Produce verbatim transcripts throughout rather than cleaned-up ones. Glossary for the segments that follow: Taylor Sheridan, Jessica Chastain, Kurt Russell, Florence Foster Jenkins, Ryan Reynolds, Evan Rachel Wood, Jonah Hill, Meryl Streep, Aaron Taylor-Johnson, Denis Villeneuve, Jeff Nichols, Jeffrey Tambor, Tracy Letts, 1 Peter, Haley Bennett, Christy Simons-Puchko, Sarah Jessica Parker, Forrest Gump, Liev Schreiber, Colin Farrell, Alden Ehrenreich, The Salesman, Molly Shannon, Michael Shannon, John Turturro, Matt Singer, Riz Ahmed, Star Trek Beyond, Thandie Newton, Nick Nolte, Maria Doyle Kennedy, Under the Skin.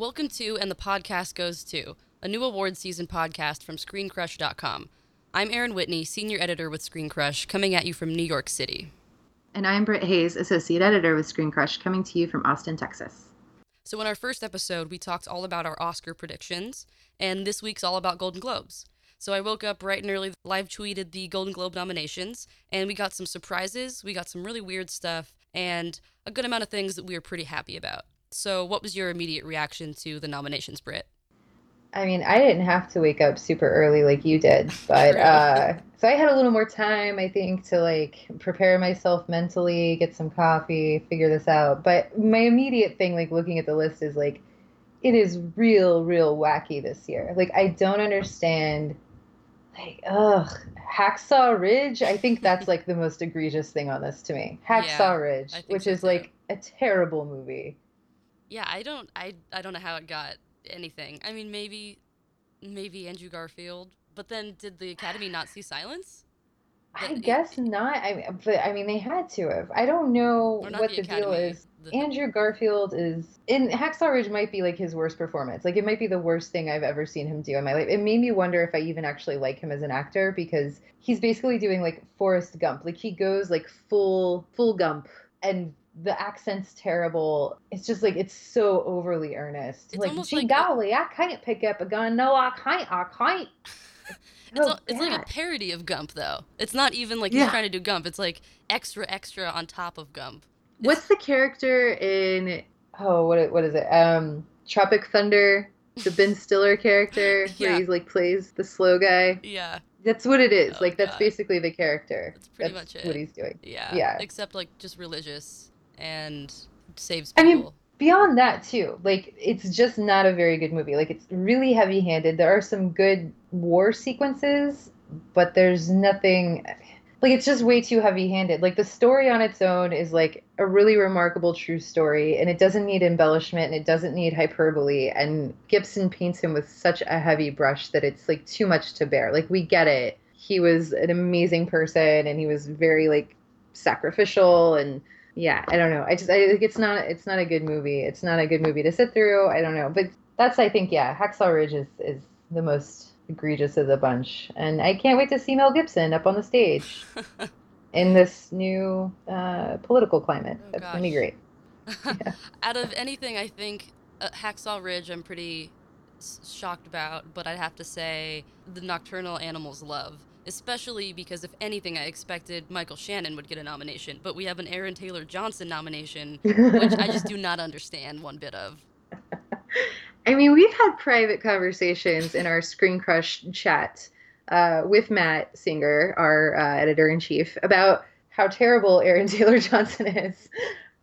Welcome to And the Podcast Goes To, a new award season podcast from ScreenCrush dot com. I'm Aaron Whitney, senior editor with ScreenCrush, coming at you from New York City. And I'm Britt Hayes, associate editor with ScreenCrush, coming to you from Austin, Texas. So in our first episode, we talked all about our Oscar predictions, and this week's all about Golden Globes. So I woke up bright and early, live tweeted the Golden Globe nominations, and we got some surprises, we got some really weird stuff, and a good amount of things that we were pretty happy about. So what was your immediate reaction to the nominations, Britt? I mean, I didn't have to wake up super early like you did, but uh, so I had a little more time, I think, to like prepare myself mentally, get some coffee, figure this out. But my immediate thing, like looking at the list, is like, it is real, real wacky this year. Like, I don't understand. Like, ugh, Hacksaw Ridge. I think that's like the most egregious thing on this to me. Hacksaw yeah, Ridge, which so is too. Like a terrible movie. Yeah, I don't, I, I don't know how it got anything. I mean, maybe maybe Andrew Garfield, but then did the Academy not see Silence? That, I guess it, not. I mean, but I mean, they had to have. I don't know what the, the deal is. The, Andrew Garfield is in Hacksaw Ridge might be like his worst performance. Like, it might be the worst thing I've ever seen him do in my life. It made me wonder if I even actually like him as an actor, because he's basically doing like Forrest Gump. Like, he goes like full full Gump, and the accent's terrible. It's just like, it's so overly earnest. It's like, gee like golly, a- I can't pick up a gun. No, I can't. I can't. It's, oh, a, it's like a parody of Gump, though. It's not even like yeah. he's trying to do Gump. It's like extra, extra on top of Gump. It's- What's the character in, oh, what what is it? Um, Tropic Thunder, the Ben Stiller character, yeah. where he like plays the slow guy. Yeah. That's what it is. Oh, like, that's God. basically the character. That's pretty that's much it. What he's doing. Yeah. Yeah. Except like just religious. And saves people. I mean, beyond that, too, like, it's just not a very good movie. Like, it's really heavy-handed. There are some good war sequences, but there's nothing... Like, it's just way too heavy-handed. Like, the story on its own is, like, a really remarkable true story, and it doesn't need embellishment, and it doesn't need hyperbole, and Gibson paints him with such a heavy brush that it's, like, too much to bear. Like, we get it. He was an amazing person, and he was very, like, sacrificial, and... Yeah, I don't know. I just I think it's not it's not a good movie. It's not a good movie to sit through. I don't know. But that's I think yeah, Hacksaw Ridge is, is the most egregious of the bunch. And I can't wait to see Mel Gibson up on the stage in this new uh, political climate. Oh, that's going to be great. Yeah. Out of anything, I think uh, Hacksaw Ridge I'm pretty shocked about, but I'd have to say the Nocturnal Animals love. Especially because, if anything, I expected Michael Shannon would get a nomination, but we have an Aaron Taylor-Johnson nomination, which I just do not understand one bit of. I mean, we've had private conversations in our ScreenCrush chat uh, with Matt Singer, our uh, editor-in-chief, about how terrible Aaron Taylor-Johnson is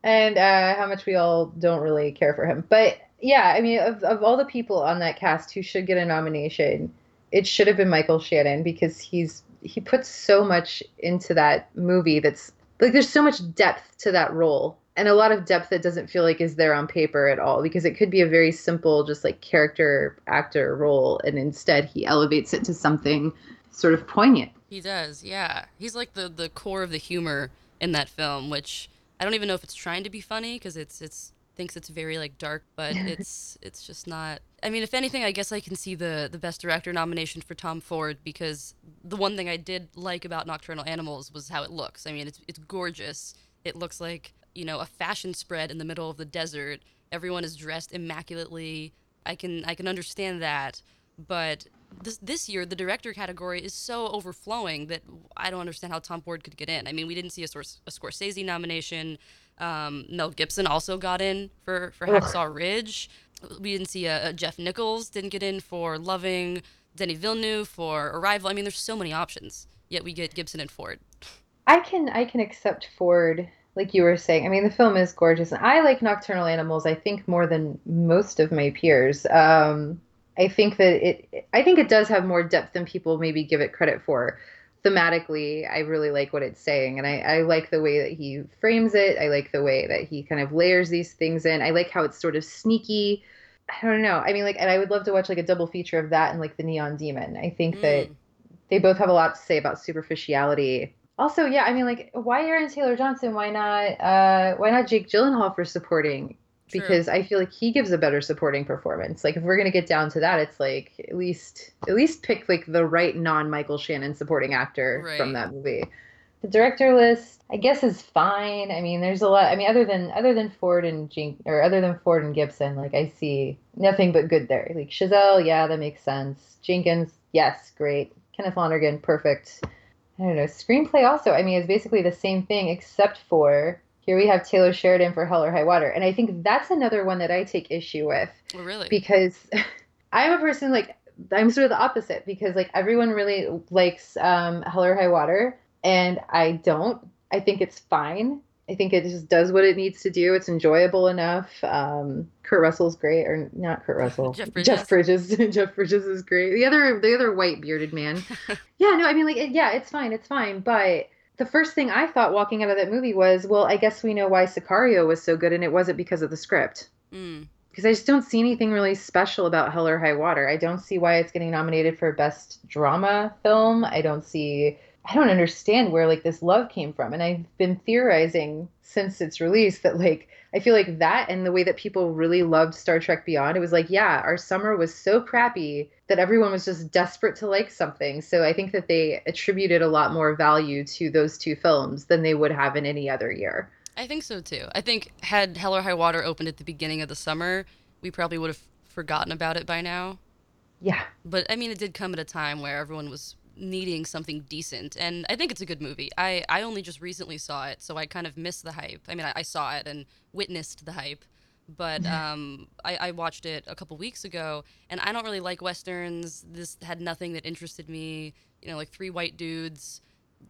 and uh, how much we all don't really care for him. But, yeah, I mean, of, of all the people on that cast who should get a nomination... It should have been Michael Shannon, because he's he puts so much into that movie. That's like, there's so much depth to that role, and a lot of depth that doesn't feel like is there on paper at all, because it could be a very simple just like character actor role, and instead he elevates it to something sort of poignant. He does, yeah. He's like the the core of the humor in that film, which I don't even know if it's trying to be funny, because it's it's thinks it's very like dark, but it's it's just not. I mean, if anything, I guess I can see the, the Best Director nomination for Tom Ford, because the one thing I did like about Nocturnal Animals was how it looks. I mean, it's it's gorgeous. It looks like, you know, a fashion spread in the middle of the desert. Everyone is dressed immaculately. I can I can understand that, but this this year the director category is so overflowing that I don't understand how Tom Ford could get in. I mean, we didn't see a, source, a Scorsese nomination. Um, Mel Gibson also got in for, for Hacksaw Ridge. We didn't see a, a Jeff Nichols didn't get in for Loving, Denis Villeneuve for Arrival. I mean, there's so many options, yet we get Gibson and Ford. I can I can accept Ford, like you were saying. I mean, the film is gorgeous, and I like Nocturnal Animals, I think, more than most of my peers. Um, I think that it I think it does have more depth than people maybe give it credit for. Thematically, I really like what it's saying, and I, I like the way that he frames it. I like the way that he kind of layers these things in. I like how it's sort of sneaky. I don't know. I mean, like, and I would love to watch like a double feature of that and like The Neon Demon. I think mm. that they both have a lot to say about superficiality. Also, yeah, I mean, like, why Aaron Taylor-Johnson? Why not? Uh, why not Jake Gyllenhaal for supporting? True. Because I feel like he gives a better supporting performance. Like if we're gonna get down to that, it's like at least at least pick like the right non-Michael Shannon supporting actor right. from that movie. The director list, I guess, is fine. I mean, there's a lot. I mean, other than other than Ford and Jean, or other than Ford and Gibson, like I see nothing but good there. Like Chazelle, yeah, that makes sense. Jenkins, yes, great. Kenneth Lonergan, perfect. I don't know. Screenplay also, I mean, it's basically the same thing except for. Here we have Taylor Sheridan for Hell or High Water. And I think that's another one that I take issue with. Oh, really? Because I'm a person, like, I'm sort of the opposite. Because, like, everyone really likes um, Hell or High Water. And I don't. I think it's fine. I think it just does what it needs to do. It's enjoyable enough. Um, Kurt Russell's great. Or not Kurt Russell. Jeff Bridges. Jeff Bridges. Jeff Bridges is great. The other, the other white bearded man. Yeah, no, I mean, like, yeah, it's fine. It's fine. But... the first thing I thought walking out of that movie was, well, I guess we know why Sicario was so good, and it wasn't because of the script. Mm. Because I just don't see anything really special about Hell or High Water. I don't see why it's getting nominated for Best Drama Film. I don't see... I don't understand where, like, this love came from. And I've been theorizing since its release that, like, I feel like that and the way that people really loved Star Trek Beyond, it was like, yeah, our summer was so crappy that everyone was just desperate to like something. So I think that they attributed a lot more value to those two films than they would have in any other year. I think so, too. I think had Hell or High Water opened at the beginning of the summer, we probably would have forgotten about it by now. Yeah. But, I mean, it did come at a time where everyone was... needing something decent, and I think it's a good movie. I, I only just recently saw it, so I kind of missed the hype. I mean, I, I saw it and witnessed the hype, but um, I, I watched it a couple weeks ago, and I don't really like Westerns. This had nothing that interested me, you know, like three white dudes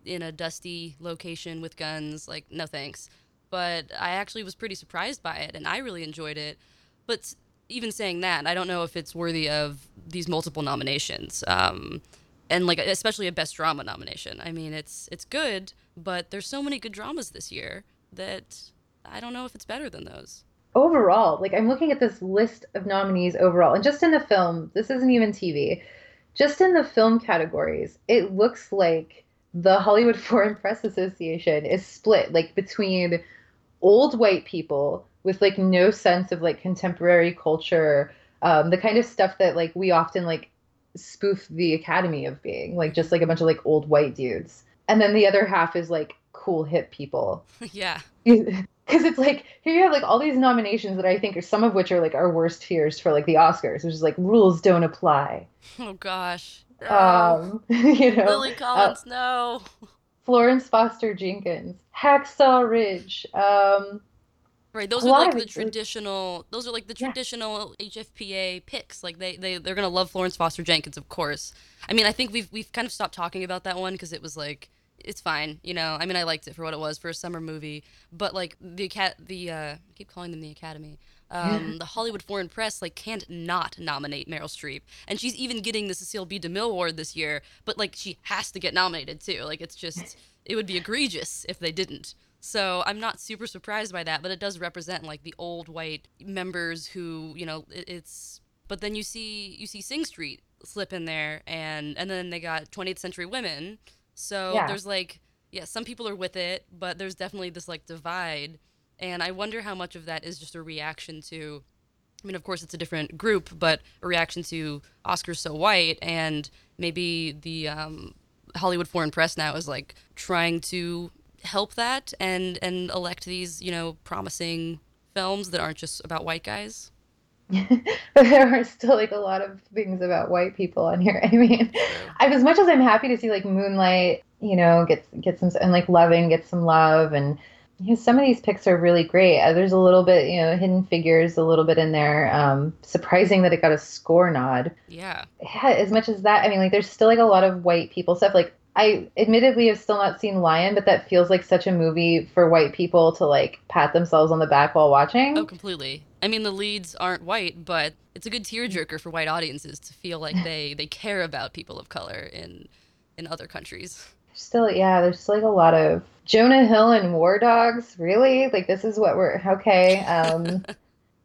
in a dusty location with guns, like, no thanks. But I actually was pretty surprised by it, and I really enjoyed it, but even saying that, I don't know if it's worthy of these multiple nominations. Um... And, like, especially a Best Drama nomination. I mean, it's it's good, but there's so many good dramas this year that I don't know if it's better than those. Overall, like, I'm looking at this list of nominees overall. And just in the film, this isn't even T V. Just in the film categories, it looks like the Hollywood Foreign Press Association is split, like, between old white people with, like, no sense of, like, contemporary culture, um, the kind of stuff that, like, we often, like, spoof the Academy of being, like, just like a bunch of like old white dudes, and then the other half is like cool hip people. Yeah, because it's like here you have like all these nominations that I think are some of which are like our worst fears for like the Oscars, which is like rules don't apply. Oh gosh. Um, you know, Lily Collins, uh, no. Florence Foster Jenkins, Hacksaw Ridge. Um, Right, those are like the traditional. Those are like the traditional yeah. H F P A picks. Like they they they're gonna love Florence Foster Jenkins, of course. I mean, I think we've we've kind of stopped talking about that one because it was like it's fine, you know. I mean, I liked it for what it was for a summer movie, but like the the uh, I keep calling them the Academy, um, yeah. the Hollywood Foreign Press like can't not nominate Meryl Streep, and she's even getting the Cecile B. DeMille Award this year. But like she has to get nominated too. Like it's just it would be egregious if they didn't. So I'm not super surprised by that, but it does represent like the old white members who, you know, it, it's. But then you see you see Sing Street slip in there, and and then they got twentieth Century Women. So yeah. There's like, yeah, some people are with it, but there's definitely this like divide, and I wonder how much of that is just a reaction to. I mean, of course, it's a different group, but a reaction to Oscars so white, and maybe the um, Hollywood Foreign Press now is like trying to. Help that and and elect these, you know, promising films that aren't just about white guys. But there are still like a lot of things about white people on here. I mean, I've, as much as I'm happy to see like Moonlight, you know, get get some and like Loving get some love, and you know, some of these picks are really great. Uh, there's a little bit, you know, Hidden Figures a little bit in there. Um, surprising that it got a score nod. Yeah. Yeah. As much as that, I mean, like there's still like a lot of white people stuff like. I admittedly have still not seen Lion, but that feels like such a movie for white people to, like, pat themselves on the back while watching. Oh, completely. I mean, the leads aren't white, but it's a good tearjerker for white audiences to feel like they, they care about people of color in in other countries. Still, yeah, there's still, like, a lot of Jonah Hill and War Dogs, really? Like, this is what we're... Okay, um...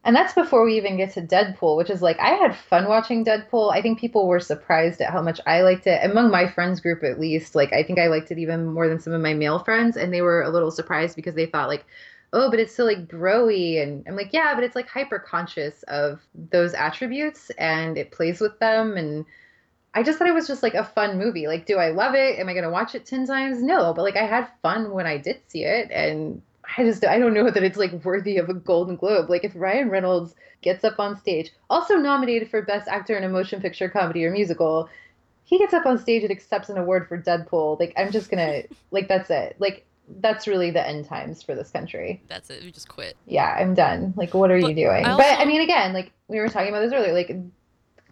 And that's before we even get to Deadpool, which is like, I had fun watching Deadpool. I think people were surprised at how much I liked it. Among my friends group, at least, like, I think I liked it even more than some of my male friends. And they were a little surprised because they thought, like, oh, but it's so like bro-y. And I'm like, yeah, but it's like hyper-conscious of those attributes and it plays with them. And I just thought it was just like a fun movie. Like, do I love it? Am I going to watch it ten times? No, but like I had fun when I did see it. And I just, I don't know that it's like worthy of a Golden Globe. Like if Ryan Reynolds gets up on stage, also nominated for Best Actor in a Motion Picture Comedy or Musical, he gets up on stage and accepts an award for Deadpool. Like, I'm just going to, like, that's it. Like, that's really the end times for this country. That's it. We just quit. Yeah, I'm done. Like, what are but you doing? I also... But, I mean, again, like, we were talking about this earlier. Like,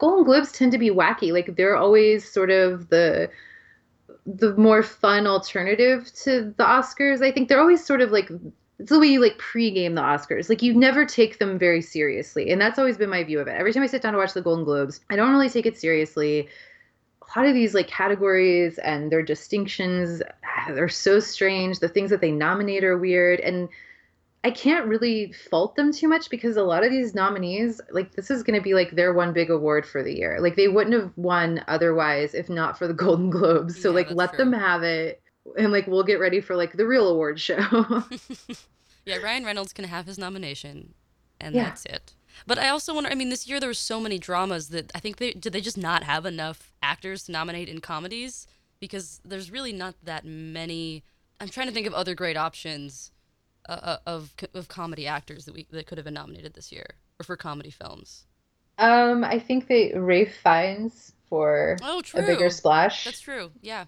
Golden Globes tend to be wacky. Like, they're always sort of the the more fun alternative to the Oscars. I think they're always sort of, like, it's the way you, like, pregame the Oscars. Like, you never take them very seriously. And that's always been my view of it. Every time I sit down to watch the Golden Globes, I don't really take it seriously. A lot of these like categories and their distinctions, they're so strange. The things that they nominate are weird. And I can't really fault them too much because a lot of these nominees, like this is going to be like their one big award for the year. Like they wouldn't have won otherwise if not for the Golden Globes. So yeah, like let true. them have it. And like we'll get ready for like the real award show. Yeah, Ryan Reynolds can have his nomination and yeah. that's it. But I also wonder, I mean, this year there were so many dramas that I think they, did they just not have enough actors to nominate in comedies? Because there's really not that many, I'm trying to think of other great options uh, of of comedy actors that we that could have been nominated this year, or for comedy films. Um, I think that Ralph Fiennes for oh, true. A Bigger Splash. That's true, yeah.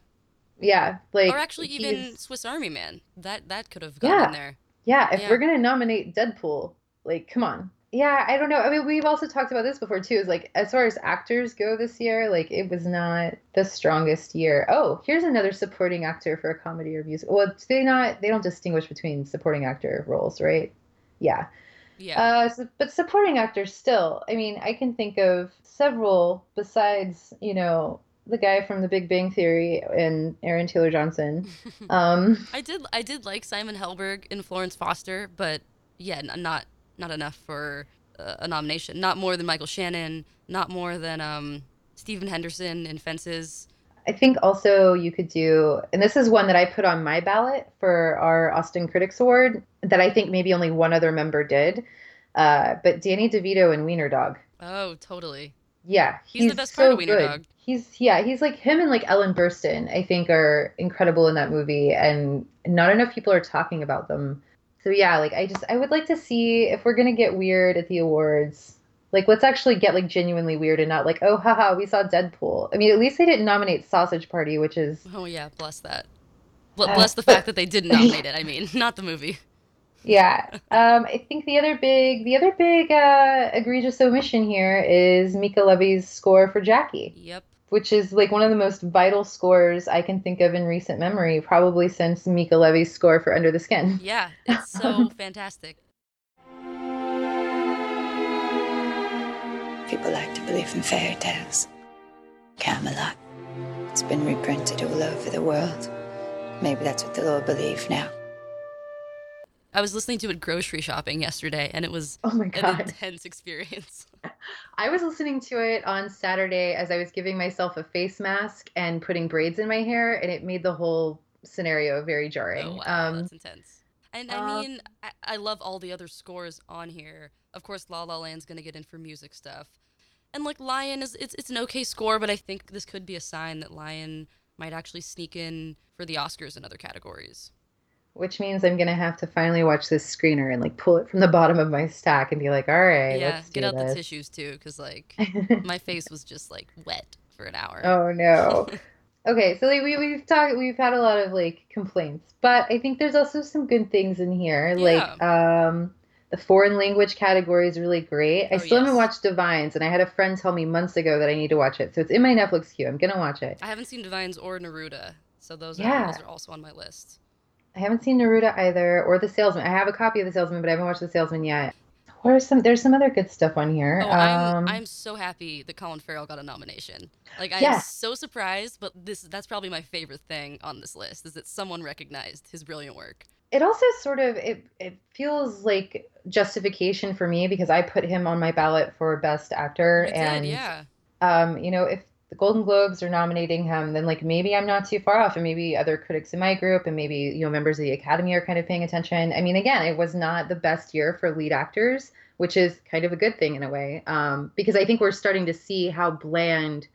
Yeah. like Or actually even Swiss Army Man, that, that could have gone yeah. in there. Yeah, if yeah. we're going to nominate Deadpool, like, come on. Yeah, I don't know. I mean, we've also talked about this before, too. Is like, as far as actors go this year, like, it was not the strongest year. Oh, here's another supporting actor for a comedy or musical. Well, they not they don't distinguish between supporting actor roles, right? Yeah. Yeah. Uh, so, but supporting actors still. I mean, I can think of several besides, you know, the guy from The Big Bang Theory and Aaron Taylor-Johnson. Um, I did I did like Simon Helberg and Florence Foster, but yeah, not... Not enough for uh, a nomination. Not more than Michael Shannon. Not more than um, Stephen Henderson in Fences. I think also you could do, and this is one that I put on my ballot for our Austin Critics Award that I think maybe only one other member did, uh, but Danny DeVito in Wiener Dog. Oh, totally. Yeah. He's, he's the best so part of Wiener good. Dog. He's, yeah, he's like him and like Ellen Burstyn, I think, are incredible in that movie, and not enough people are talking about them. So, yeah, like, I just, I would like to see if we're going to get weird at the awards, like, let's actually get, like, genuinely weird and not like, oh, haha, we saw Deadpool. I mean, at least they didn't nominate Sausage Party, which is... Oh, yeah, bless that. Bl- uh, bless the fact that they didn't nominate it, I mean, not the movie. Yeah. Um, I think the other big, the other big uh, egregious omission here is Mika Levy's score for Jackie. Yep. Which is like one of the most vital scores I can think of in recent memory, probably since Mika Levy's score for Under the Skin. Yeah, it's so fantastic. People like to believe in fairy tales. Camelot. It's been reprinted all over the world. Maybe that's what they'll all believe now. I was listening to it grocery shopping yesterday, and it was oh my God. an intense experience. I was listening to it on Saturday as I was giving myself a face mask and putting braids in my hair, and it made the whole scenario very jarring. Oh, wow, um, that's intense. And uh, I mean, I, I love all the other scores on here. Of course, La La Land's going to get in for music stuff. And, like, Lion, is it's, it's an okay score, but I think this could be a sign that Lion might actually sneak in for the Oscars and other categories. Which means I'm going to have to finally watch this screener and, like, pull it from the bottom of my stack and be like, all right, yeah, let's do this. Yeah, get out the tissues, too, because, like, my face was just, like, wet for an hour. Oh, no. Okay, so, like, we, we've talked, we've had a lot of, like, complaints. But I think there's also some good things in here. Yeah. Like, um, the foreign language category is really great. I oh, still yes. haven't watched Divines, and I had a friend tell me months ago that I need to watch it. So it's in my Netflix queue. I'm going to watch it. I haven't seen Divines or Neruda, so those are, yeah. those are also on my list. I haven't seen Neruda either, or The Salesman. I have a copy of The Salesman, but I haven't watched The Salesman yet. What are some? There's some other good stuff on here. Oh, I'm, um, I'm so happy that Colin Farrell got a nomination. Like, I'm yeah. so surprised, but this that's probably my favorite thing on this list, is that someone recognized his brilliant work. It also sort of, it, it feels like justification for me, because I put him on my ballot for Best Actor. It and did, yeah. Um, you know, if the Golden Globes are nominating him, then like maybe I'm not too far off, and maybe other critics in my group and maybe, you know, members of the Academy are kind of paying attention. I mean, again, it was not the best year for lead actors, which is kind of a good thing in a way, um, because I think we're starting to see how bland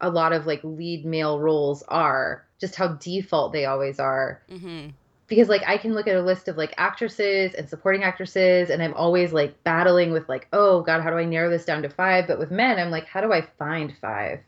a lot of like lead male roles are, just how default they always are. Mm-hmm. Because, like, I can look at a list of, like, actresses and supporting actresses, and I'm always, like, battling with, like, oh, God, how do I narrow this down to five? But with men, I'm like, how do I find five?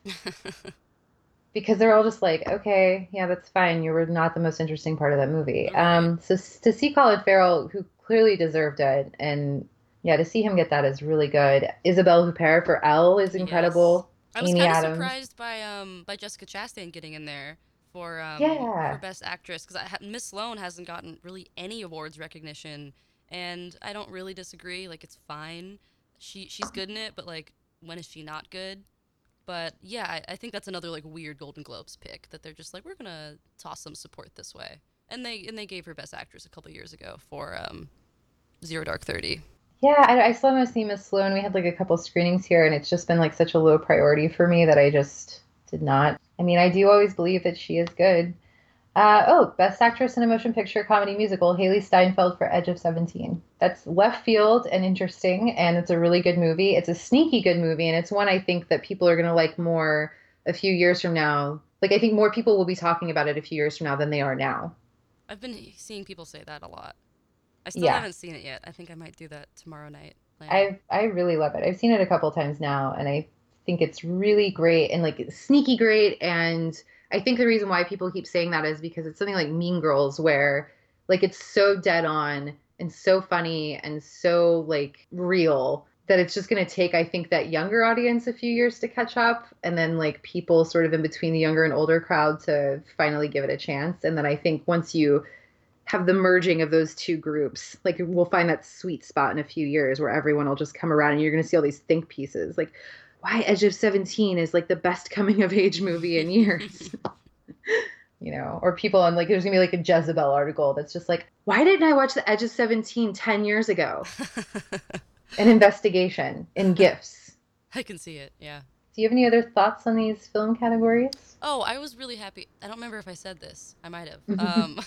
Because they're all just like, okay, yeah, that's fine. You were not the most interesting part of that movie. Okay. Um, so to see Colin Farrell, who clearly deserved it, and, yeah, to see him get that is really good. Isabelle Huppert for Elle is incredible. Yes. I was kind of surprised by, um, by Jessica Chastain getting in there. For, um, yeah. for Best Actress, because ha- Miss Sloan hasn't gotten really any awards recognition, and I don't really disagree. Like, it's fine. She she's good in it, but like, when is she not good? But yeah, I, I think that's another like weird Golden Globes pick that they're just like, we're gonna toss some support this way, and they and they gave her Best Actress a couple years ago for um, Zero Dark Thirty. Yeah, I, I still haven't seen Miss Sloan. We had like a couple screenings here, and it's just been like such a low priority for me that I just did not. I mean, I do always believe that she is good. Uh, oh, Best Actress in a Motion Picture Comedy Musical, Haley Steinfeld for Edge of seventeen. That's left field and interesting, and it's a really good movie. It's a sneaky good movie, and it's one I think that people are going to like more a few years from now. Like, I think more people will be talking about it a few years from now than they are now. I've been seeing people say that a lot. I still yeah. haven't seen it yet. I think I might do that tomorrow night. I I really love it. I've seen it a couple times now, and I... I think it's really great and like sneaky great, and I think the reason why people keep saying that is because it's something like Mean Girls, where like it's so dead on and so funny and so like real that it's just going to take, I think, that younger audience a few years to catch up, and then like people sort of in between the younger and older crowd to finally give it a chance. And then I think once you have the merging of those two groups, like we'll find that sweet spot in a few years where everyone will just come around, and you're going to see all these think pieces like why Edge of seventeen is like the best coming of age movie in years, you know, or people on like, there's gonna be like a Jezebel article that's just like, why didn't I watch the Edge of seventeen ten years ago? An investigation in GIFs. I can see it. Yeah. Do you have any other thoughts on these film categories? Oh, I was really happy. I don't remember if I said this. I might have. um,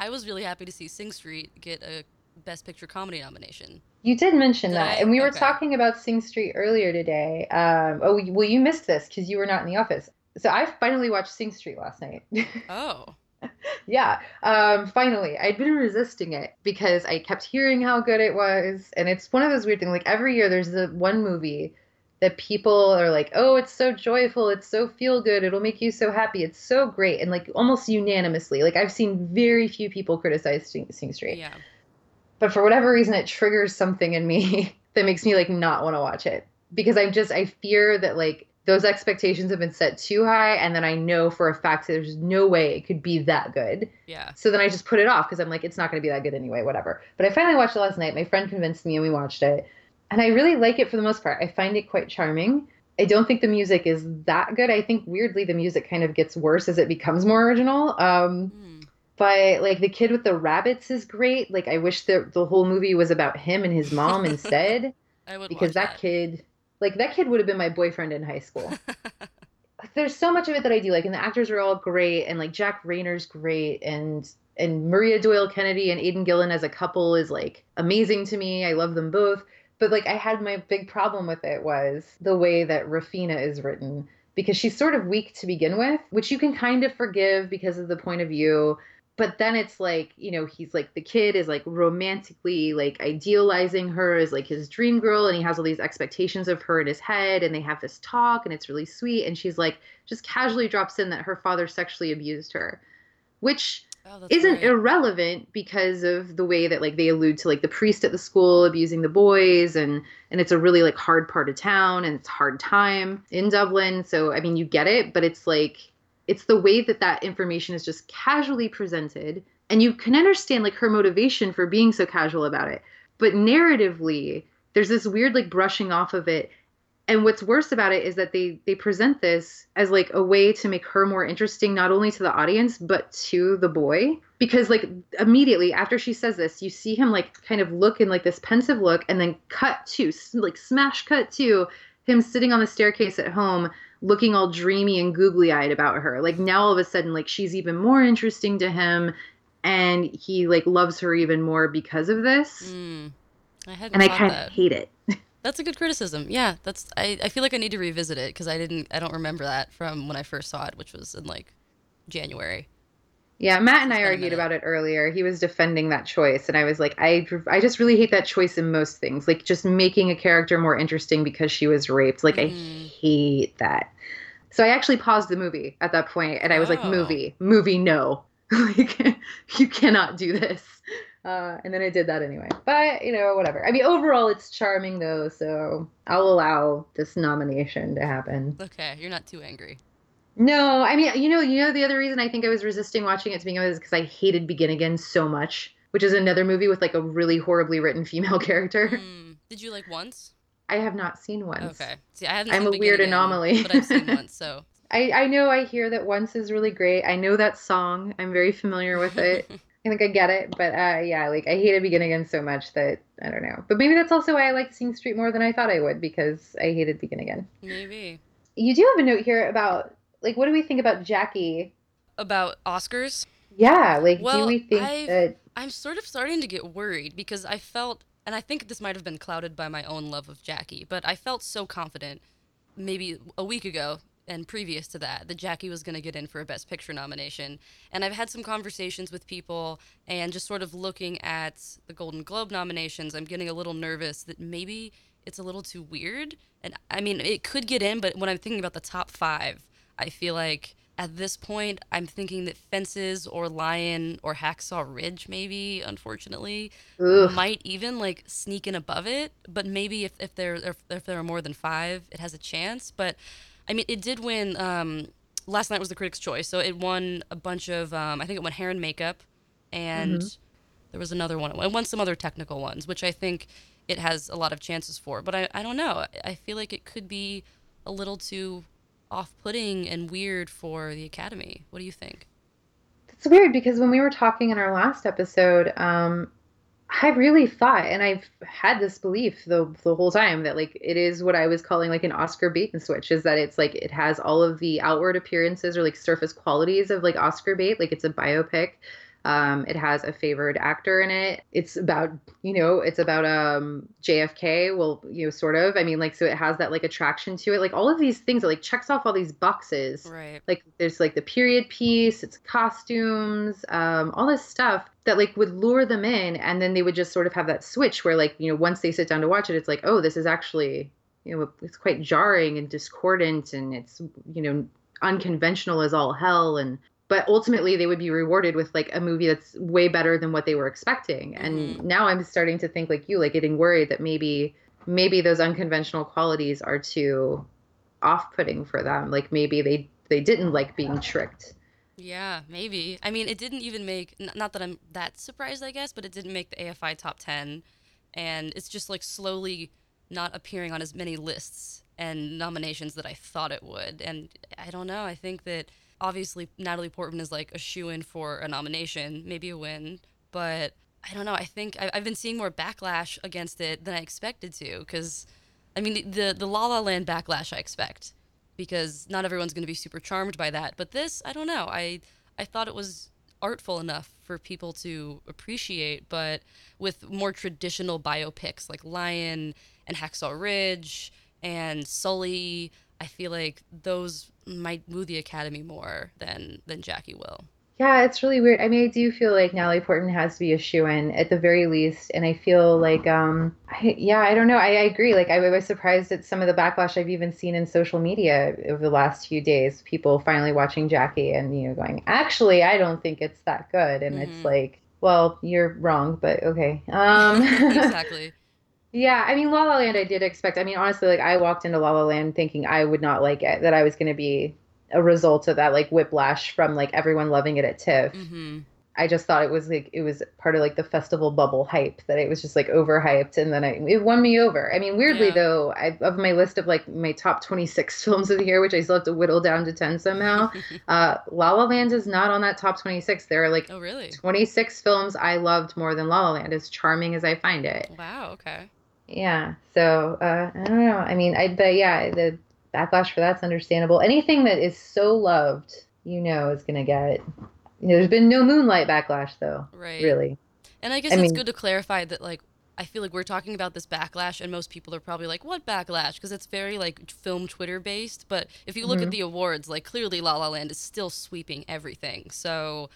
I was really happy to see Sing Street get a Best Picture Comedy nomination. You did mention did that. I? And we were okay. talking about Sing Street earlier today. Um, oh, well, you missed this because you were not in the office. So I finally watched Sing Street last night. Oh. yeah. Um, finally. I'd been resisting it because I kept hearing how good it was. And it's one of those weird things. Like every year there's the one movie that people are like, oh, it's so joyful. It's so feel good. It'll make you so happy. It's so great. And like almost unanimously, like I've seen very few people criticize Sing, Sing Street. Yeah. But for whatever reason, it triggers something in me that makes me, like, not want to watch it. Because I'm just, I fear that, like, those expectations have been set too high, and then I know for a fact that there's no way it could be that good. Yeah. So then I just put it off because I'm like, it's not going to be that good anyway, whatever. But I finally watched it last night. My friend convinced me, and we watched it. And I really like it for the most part. I find it quite charming. I don't think the music is that good. I think, weirdly, the music kind of gets worse as it becomes more original. Um mm. But, like, the kid with the rabbits is great. Like, I wish the the whole movie was about him and his mom instead. I would Because that, that kid, like, that kid would have been my boyfriend in high school. There's so much of it that I do like, and the actors are all great, and, like, Jack Rayner's great, and and Maria Doyle Kennedy and Aidan Gillen as a couple is, like, amazing to me. I love them both. But, like, I had my big problem with it was the way that Rafina is written, because she's sort of weak to begin with, which you can kind of forgive because of the point of view. But then it's like, you know, he's like, the kid is like romantically like idealizing her as like his dream girl. And he has all these expectations of her in his head, and they have this talk, and it's really sweet. And she's like, just casually drops in that her father sexually abused her, which oh, that's isn't right. irrelevant because of the way that like they allude to like the priest at the school abusing the boys. And, and it's a really like hard part of town, and it's hard time in Dublin. So, I mean, you get it, but it's like, it's the way that that information is just casually presented, and you can understand like her motivation for being so casual about it. But narratively, there's this weird like brushing off of it. And what's worse about it is that they they present this as like a way to make her more interesting, not only to the audience, but to the boy. Because like immediately after she says this, you see him like kind of look in like this pensive look, and then cut to like smash cut to him sitting on the staircase at home, looking all dreamy and googly-eyed about her. Like, now all of a sudden, like, she's even more interesting to him, and he, like, loves her even more because of this. Mm. I hadn't and I kind of hate it. That's a good criticism. Yeah, that's. I, I feel like I need to revisit it, because I didn't. I don't remember that from when I first saw it, which was in, like, January. Yeah, Matt and I argued about it earlier. He was defending that choice, and I was like, I, I just really hate that choice in most things. Like, just making a character more interesting because she was raped. Like, mm. I hate that. So I actually paused the movie at that point, and I was oh. like, movie, movie, no. Like, you cannot do this. Uh, and then I did that anyway. But, you know, whatever. I mean, overall, it's charming, though, so I'll allow this nomination to happen. Okay, you're not too angry. No, I mean, you know, you know, the other reason I think I was resisting watching it to begin with is because I hated Begin Again so much, which is another movie with, like, a really horribly written female character. Mm. Did you like Once? I have not seen Once. Okay. See, I haven't I'm seen a Begin weird Again, anomaly. But I've seen Once, so. I, I know I hear that Once is really great. I know that song. I'm very familiar with it. I think I get it. But, uh, yeah, like, I hated Begin Again so much that, I don't know. But maybe that's also why I liked Sing Street more than I thought I would, because I hated Begin Again. Maybe. You do have a note here about... Like, what do we think about Jackie? About Oscars? Yeah, like, well, do we think I've, that... I'm sort of starting to get worried because I felt, and I think this might have been clouded by my own love of Jackie, but I felt so confident maybe a week ago and previous to that, that Jackie was going to get in for a Best Picture nomination. And I've had some conversations with people and just sort of looking at the Golden Globe nominations, I'm getting a little nervous that maybe it's a little too weird. And I mean, it could get in, but when I'm thinking about the top five, I feel like at this point, I'm thinking that Fences or Lion or Hacksaw Ridge, maybe, unfortunately, Ugh. might even like sneak in above it. But maybe if, if there if, if there are more than five, it has a chance. But I mean, it did win. Um, last night was the Critics' Choice, so it won a bunch of. Um, I think it won hair and makeup, and mm-hmm. there was another one. It won some other technical ones, which I think it has a lot of chances for. But I I don't know. I feel like it could be a little too off-putting and weird for the Academy. What do you think? It's weird because when we were talking in our last episode, um, I really thought, and I've had this belief the the whole time that like it is what I was calling like an Oscar bait and switch, is that it's like it has all of the outward appearances or like surface qualities of like Oscar bait, like it's a biopic. Um, it has a favored actor in it. It's about, you know, it's about um, J F K. Well, you know, sort of. I mean, like, so it has that, like, attraction to it. Like, all of these things, it, like, checks off all these boxes. Right. Like, there's, like, the period piece, it's costumes, um, all this stuff that, like, would lure them in. And then they would just sort of have that switch where, like, you know, once they sit down to watch it, it's like, oh, this is actually, you know, it's quite jarring and discordant and it's, you know, unconventional as all hell. And But ultimately, they would be rewarded with, like, a movie that's way better than what they were expecting. And mm-hmm. now I'm starting to think, like you, like, getting worried that maybe maybe those unconventional qualities are too off-putting for them. Like, maybe they, they didn't like being tricked. Yeah, maybe. I mean, it didn't even make, not that I'm that surprised, I guess, but it didn't make the A F I top ten. And it's just, like, slowly not appearing on as many lists and nominations that I thought it would. And I don't know. I think that... Obviously, Natalie Portman is, like, a shoo-in for a nomination, maybe a win. But I don't know. I think I've been seeing more backlash against it than I expected to. Because, I mean, the, the La La Land backlash I expect. Because not everyone's going to be super charmed by that. But this, I don't know. I, I thought it was artful enough for people to appreciate. But with more traditional biopics like Lion and Hacksaw Ridge and Sully... I feel like those might move the Academy more than, than Jackie will. Yeah, it's really weird. I mean, I do feel like Natalie Portman has to be a shoo-in at the very least. And I feel like, um, I, yeah, I don't know. I, I agree. Like, I, I was surprised at some of the backlash I've even seen in social media over the last few days. People finally watching Jackie and, you know, going, actually, I don't think it's that good. And mm-hmm. it's like, well, you're wrong, but okay. Um, exactly. Yeah, I mean, La La Land I did expect. I mean, honestly, like, I walked into La La Land thinking I would not like it, that I was going to be a result of that, like, whiplash from, like, everyone loving it at TIFF. Mm-hmm. I just thought it was, like, it was part of, like, the festival bubble hype, that it was just, like, overhyped, and then I, it won me over. I mean, weirdly, yeah. though, I, of my list of, like, my top twenty-six films of the year, which I still have to whittle down to ten somehow, uh, La La Land is not on that top twenty-six. There are, like, oh, really? twenty-six films I loved more than La La Land, as charming as I find it. Wow, okay. Yeah, so uh, I don't know. I mean, I but yeah, the backlash for that's understandable. Anything that is so loved, you know, is going to get, you know, there's been no Moonlight backlash though. Right. Really. And I guess I it's mean, good to clarify that, like, I feel like we're talking about this backlash and most people are probably like, what backlash? Because it's very, like, film Twitter based. But if you look mm-hmm. at the awards, like, clearly La La Land is still sweeping everything. So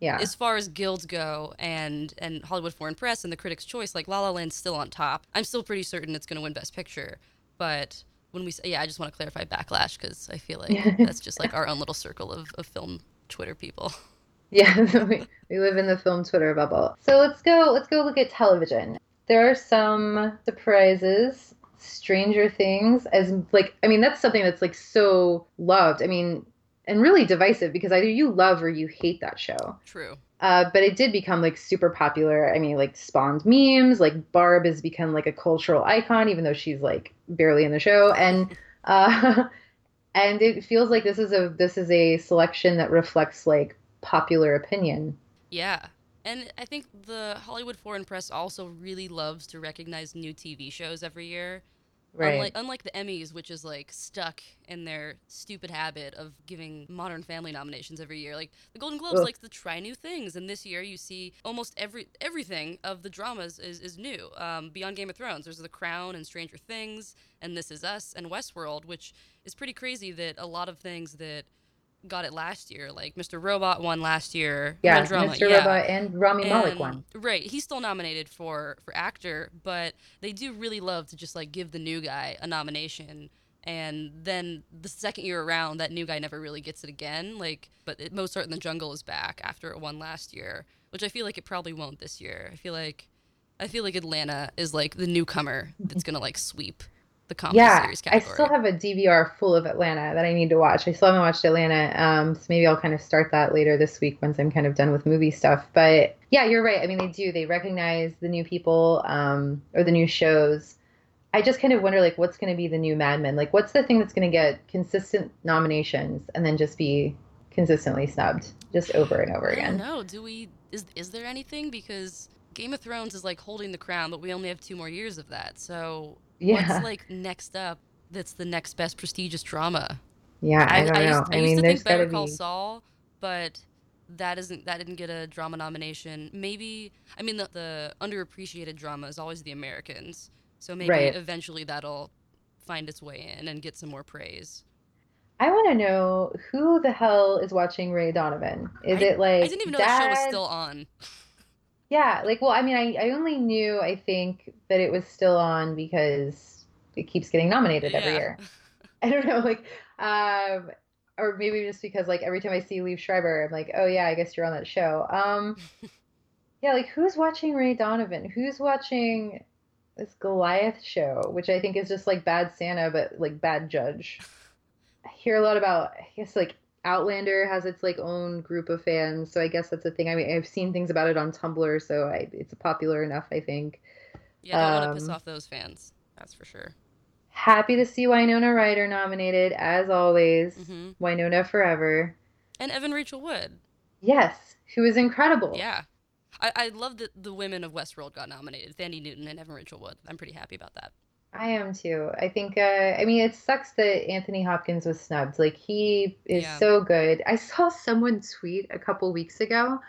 yeah, as far as guilds go and, and Hollywood Foreign Press and the Critics' Choice, like, La La Land's still on top. I'm still pretty certain it's going to win Best Picture. But when we say, yeah, I just want to clarify backlash because I feel like that's just, like, our own little circle of, of film Twitter people. Yeah, we, we live in the film Twitter bubble. So let's go, let's go look at television. There are some surprises. Stranger Things, as like, I mean, that's something that's, like, so loved. I mean, and really divisive because either you love or you hate that show. True. Uh, but it did become, like, super popular. I mean, like, spawned memes. Like, Barb has become, like, a cultural icon, even though she's, like, barely in the show. And uh, and it feels like this is a this is a selection that reflects, like, popular opinion. Yeah. And I think the Hollywood Foreign Press also really loves to recognize new T V shows every year. Right. Unlike, unlike the Emmys, which is, like, stuck in their stupid habit of giving Modern Family nominations every year. Like, the Golden Globes Ugh. likes to try new things. And this year you see almost every everything of the dramas is, is new. Um, beyond Game of Thrones, there's The Crown and Stranger Things and This Is Us and Westworld, which is pretty crazy that a lot of things that got it last year, like Mister Robot won last year. Yeah, drama. Mister Yeah. Robot and Rami and, Malek won. Right, he's still nominated for, for actor, but they do really love to just, like, give the new guy a nomination, and then the second year around, that new guy never really gets it again. Like, but it, Mozart in the Jungle is back after it won last year, which I feel like it probably won't this year. I feel like, I feel like Atlanta is, like, the newcomer that's gonna, like, sweep the comedy yeah, series category. I still have a D V R full of Atlanta that I need to watch. I still haven't watched Atlanta, um, so maybe I'll kind of start that later this week once I'm kind of done with movie stuff. But yeah, you're right. I mean, they do. They recognize the new people um, or the new shows. I just kind of wonder, like, what's going to be the new Mad Men? Like, what's the thing that's going to get consistent nominations and then just be consistently snubbed just over and over again? I don't know. Do we? Is is there anything? Because Game of Thrones is, like, holding the crown, but we only have two more years of that. So yeah. What's, like, next up that's the next best prestigious drama? Yeah, I, I don't I know. Used, I, I mean, used to think Better Call be... Saul, but that isn't that didn't get a drama nomination. Maybe, I mean, the, the underappreciated drama is always The Americans. So maybe right. eventually that'll find its way in and get some more praise. I want to know who the hell is watching Ray Donovan. Is I, it like I didn't even know that show was still on. Yeah, like, well, I mean, I, I only knew, I think, that it was still on because it keeps getting nominated yeah. every year. I don't know, like, um, or maybe just because, like, every time I see Liev Schreiber, I'm like, oh, yeah, I guess you're on that show. Um, yeah, like, who's watching Ray Donovan? Who's watching this Goliath show, which I think is just, like, Bad Santa, but, like, Bad Judge? I hear a lot about, I guess, like, Outlander has its, like, own group of fans, so I guess that's a thing. I mean, I've seen things about it on Tumblr, so I, it's popular enough, I think. Yeah, I don't um, want to piss off those fans. That's for sure. Happy to see Winona Ryder nominated, as always. Mm-hmm. Winona forever. And Evan Rachel Wood. Yes, who is incredible. Yeah. I, I love that the women of Westworld got nominated, Thandie Newton and Evan Rachel Wood. I'm pretty happy about that. I am too. I think, uh, I mean, it sucks that Anthony Hopkins was snubbed. Like, he is yeah. so good. I saw someone tweet a couple weeks ago.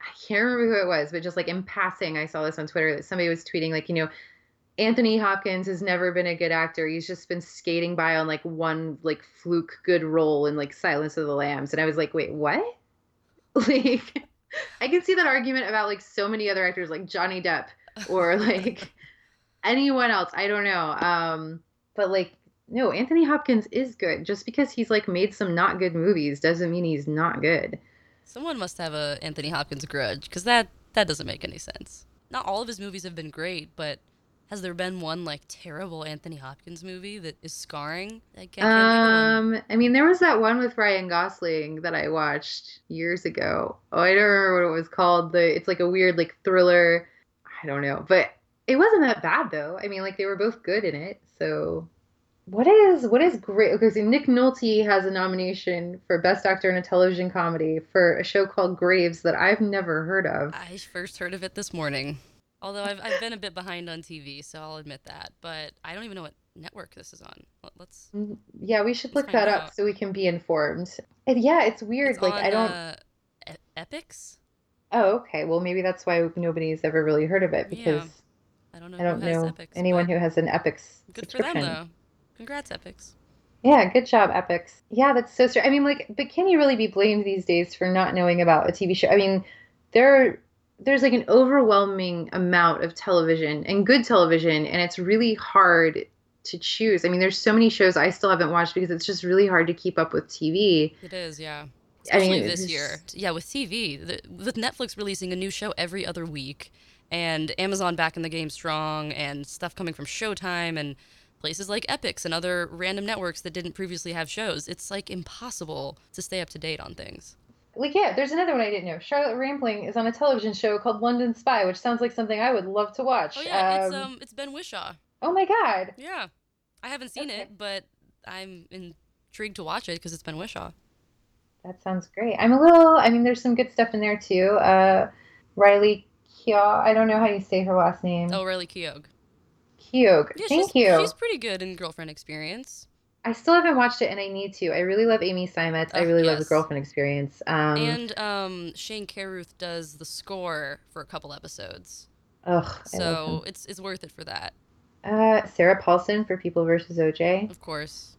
I can't remember who it was, but just, like, in passing, I saw this on Twitter that somebody was tweeting, like, you know, Anthony Hopkins has never been a good actor. He's just been skating by on, like, one, like, fluke good role in, like, Silence of the Lambs. And I was like, wait, what? Like, I can see that argument about, like, so many other actors, like Johnny Depp or, like, anyone else, I don't know. Um, but, like, no, Anthony Hopkins is good. Just because he's, like, made some not good movies doesn't mean he's not good. Someone must have a Anthony Hopkins grudge, because that, that doesn't make any sense. Not all of his movies have been great, but has there been one, like, terrible Anthony Hopkins movie that is scarring? I can't, can't um, I mean, there was that one with Ryan Gosling that I watched years ago. Oh, I don't remember what it was called. The It's, like, a weird, like, thriller. I don't know, but it wasn't that bad, though. I mean, like, they were both good in it. So what is what is great? Okay, so Nick Nolte has a nomination for Best Actor in a Television Comedy for a show called Graves that I've never heard of. I first heard of it this morning, although I've, I've been a bit behind on T V, so I'll admit that. But I don't even know what network this is on. Let's yeah, we should look that up out. So we can be informed. And yeah, it's weird. It's like on, I don't uh, e- Epix. Oh, okay. Well, maybe that's why nobody's ever really heard of it because yeah. I don't know, I don't who know has Epix, anyone who has an Epix good subscription. For them though. Congrats, Epix. Yeah, good job, Epix. Yeah, that's so strange. I mean, like, but can you really be blamed these days for not knowing about a T V show? I mean, there are. There's like an overwhelming amount of television and good television, and it's really hard to choose. I mean, there's so many shows I still haven't watched because it's just really hard to keep up with T V. It is, yeah. Especially I mean, this year. Yeah, with T V. The, with Netflix releasing a new show every other week, and Amazon back in the game strong, and stuff coming from Showtime, and places like Epix and other random networks that didn't previously have shows. It's like impossible to stay up to date on things. Like, yeah, there's another one I didn't know. Charlotte Rampling is on a television show called London Spy, which sounds like something I would love to watch. Oh, yeah, um, it's, um, it's Ben Whishaw. Oh, my God. Yeah. I haven't seen okay. it, but I'm intrigued to watch it because it's Ben Whishaw. That sounds great. I'm a little, I mean, there's some good stuff in there, too. Uh, Riley Keough. I don't know how you say her last name. Oh, Riley Keough. Keough. Yeah, Thank she's, you. She's pretty good in Girlfriend Experience. I still haven't watched it, and I need to. I really love Amy Simetz. Oh, I really yes. love The Girlfriend Experience. Um, and um, Shane Carruth does the score for a couple episodes. Ugh. So it's it's worth it for that. Uh, Sarah Paulson for People versus O J. Of course.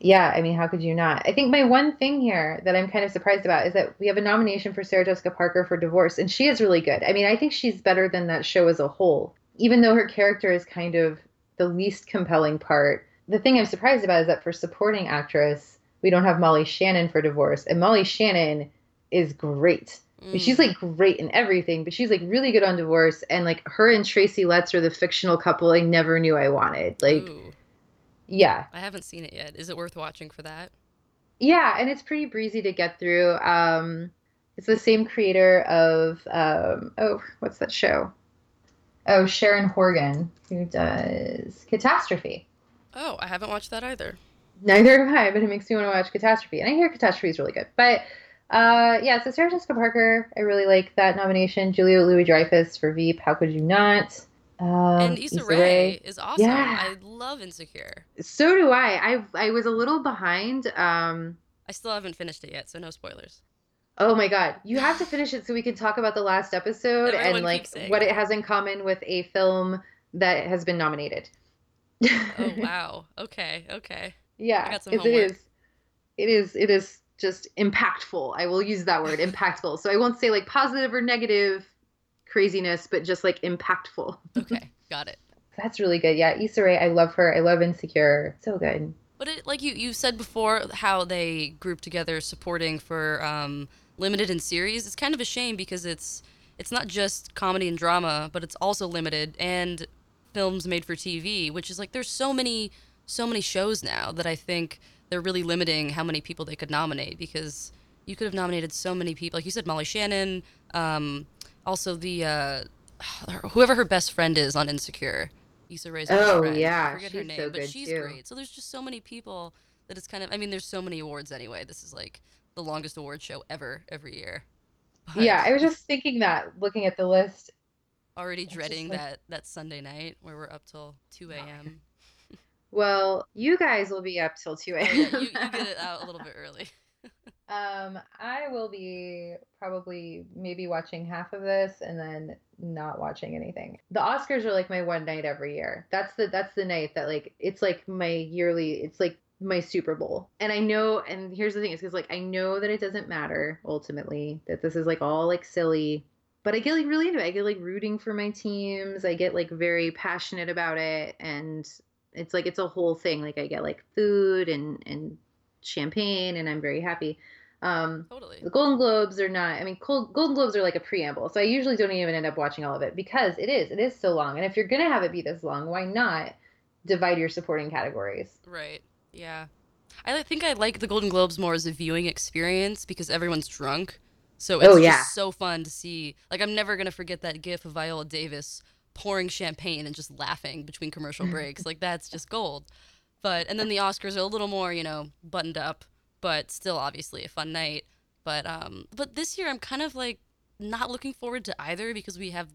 Yeah, I mean, how could you not? I think my one thing here that I'm kind of surprised about is that we have a nomination for Sarah Jessica Parker for Divorce, and she is really good. I mean, I think she's better than that show as a whole, even though her character is kind of the least compelling part. The thing I'm surprised about is that for supporting actress, we don't have Molly Shannon for Divorce. And Molly Shannon is great. Mm. I mean, she's, like, great in everything, but she's, like, really good on Divorce. And, like, her and Tracy Letts are the fictional couple I never knew I wanted. Like, Ooh. yeah. I haven't seen it yet. Is it worth watching for that? Yeah, and it's pretty breezy to get through. Um, it's the same creator of, um, oh, what's that show? Oh, Sharon Horgan, who does Catastrophe. Oh, I haven't watched that either. Neither have I, but it makes me want to watch Catastrophe. And I hear Catastrophe is really good. But, uh, yeah, so Sarah Jessica Parker, I really like that nomination. Julia Louis-Dreyfus for Veep, how could you not? Um, and Issa, Issa Rae, Rae is awesome. Yeah. I love Insecure. So do I. I I was a little behind. Um, I still haven't finished it yet, so no spoilers. Oh, my God. You have to finish it so we can talk about the last episode Everyone and, like, what it has in common with a film that has been nominated. Oh wow. Okay. Okay. Yeah. I got some it is. It is. It is just impactful. I will use that word, impactful. So I won't say like positive or negative craziness, but just like impactful. Okay. Got it. That's really good. Yeah, Issa Rae. I love her. I love Insecure. So good. But it, like you, you said before, how they group together supporting for um, limited and series. It's kind of a shame because it's it's not just comedy and drama, but it's also limited and films made for T V, which is like there's so many so many shows now that I think they're really limiting how many people they could nominate, because you could have nominated so many people. Like you said, Molly Shannon, um, also the uh, whoever her best friend is on Insecure, Issa Rae's best oh, friend. Oh yeah, I forget she's her name, so but she's too. great. So there's just so many people that it's kind of. I mean, there's so many awards anyway. This is like the longest award show ever every year. But yeah, I was just thinking that looking at the list. Already dreading like, that, that Sunday night where we're up till two a.m. Well, you guys will be up till two a.m. Oh, yeah, you, you get it out a little bit early. um, I will be probably maybe watching half of this and then not watching anything. The Oscars are like my one night every year. That's the that's the night that like it's like my yearly. It's like my Super Bowl. And I know. And here's the thing is because like I know that it doesn't matter ultimately that this is like all like silly. But I get, like, really into it. I get, like, rooting for my teams. I get, like, very passionate about it. And it's, like, it's a whole thing. Like, I get, like, food and, and champagne, and I'm very happy. Um, totally. The Golden Globes are not – I mean, Gold, Golden Globes are, like, a preamble. So I usually don't even end up watching all of it because it is. It is so long. And if you're going to have it be this long, why not divide your supporting categories? Right. Yeah. I think I like the Golden Globes more as a viewing experience because everyone's drunk. So it's oh, yeah. just so fun to see. Like, I'm never going to forget that gif of Viola Davis pouring champagne and just laughing between commercial breaks. Like, that's just gold. But and then the Oscars are a little more, you know, buttoned up, but still obviously a fun night. But um, but this year I'm kind of, like, not looking forward to either because we have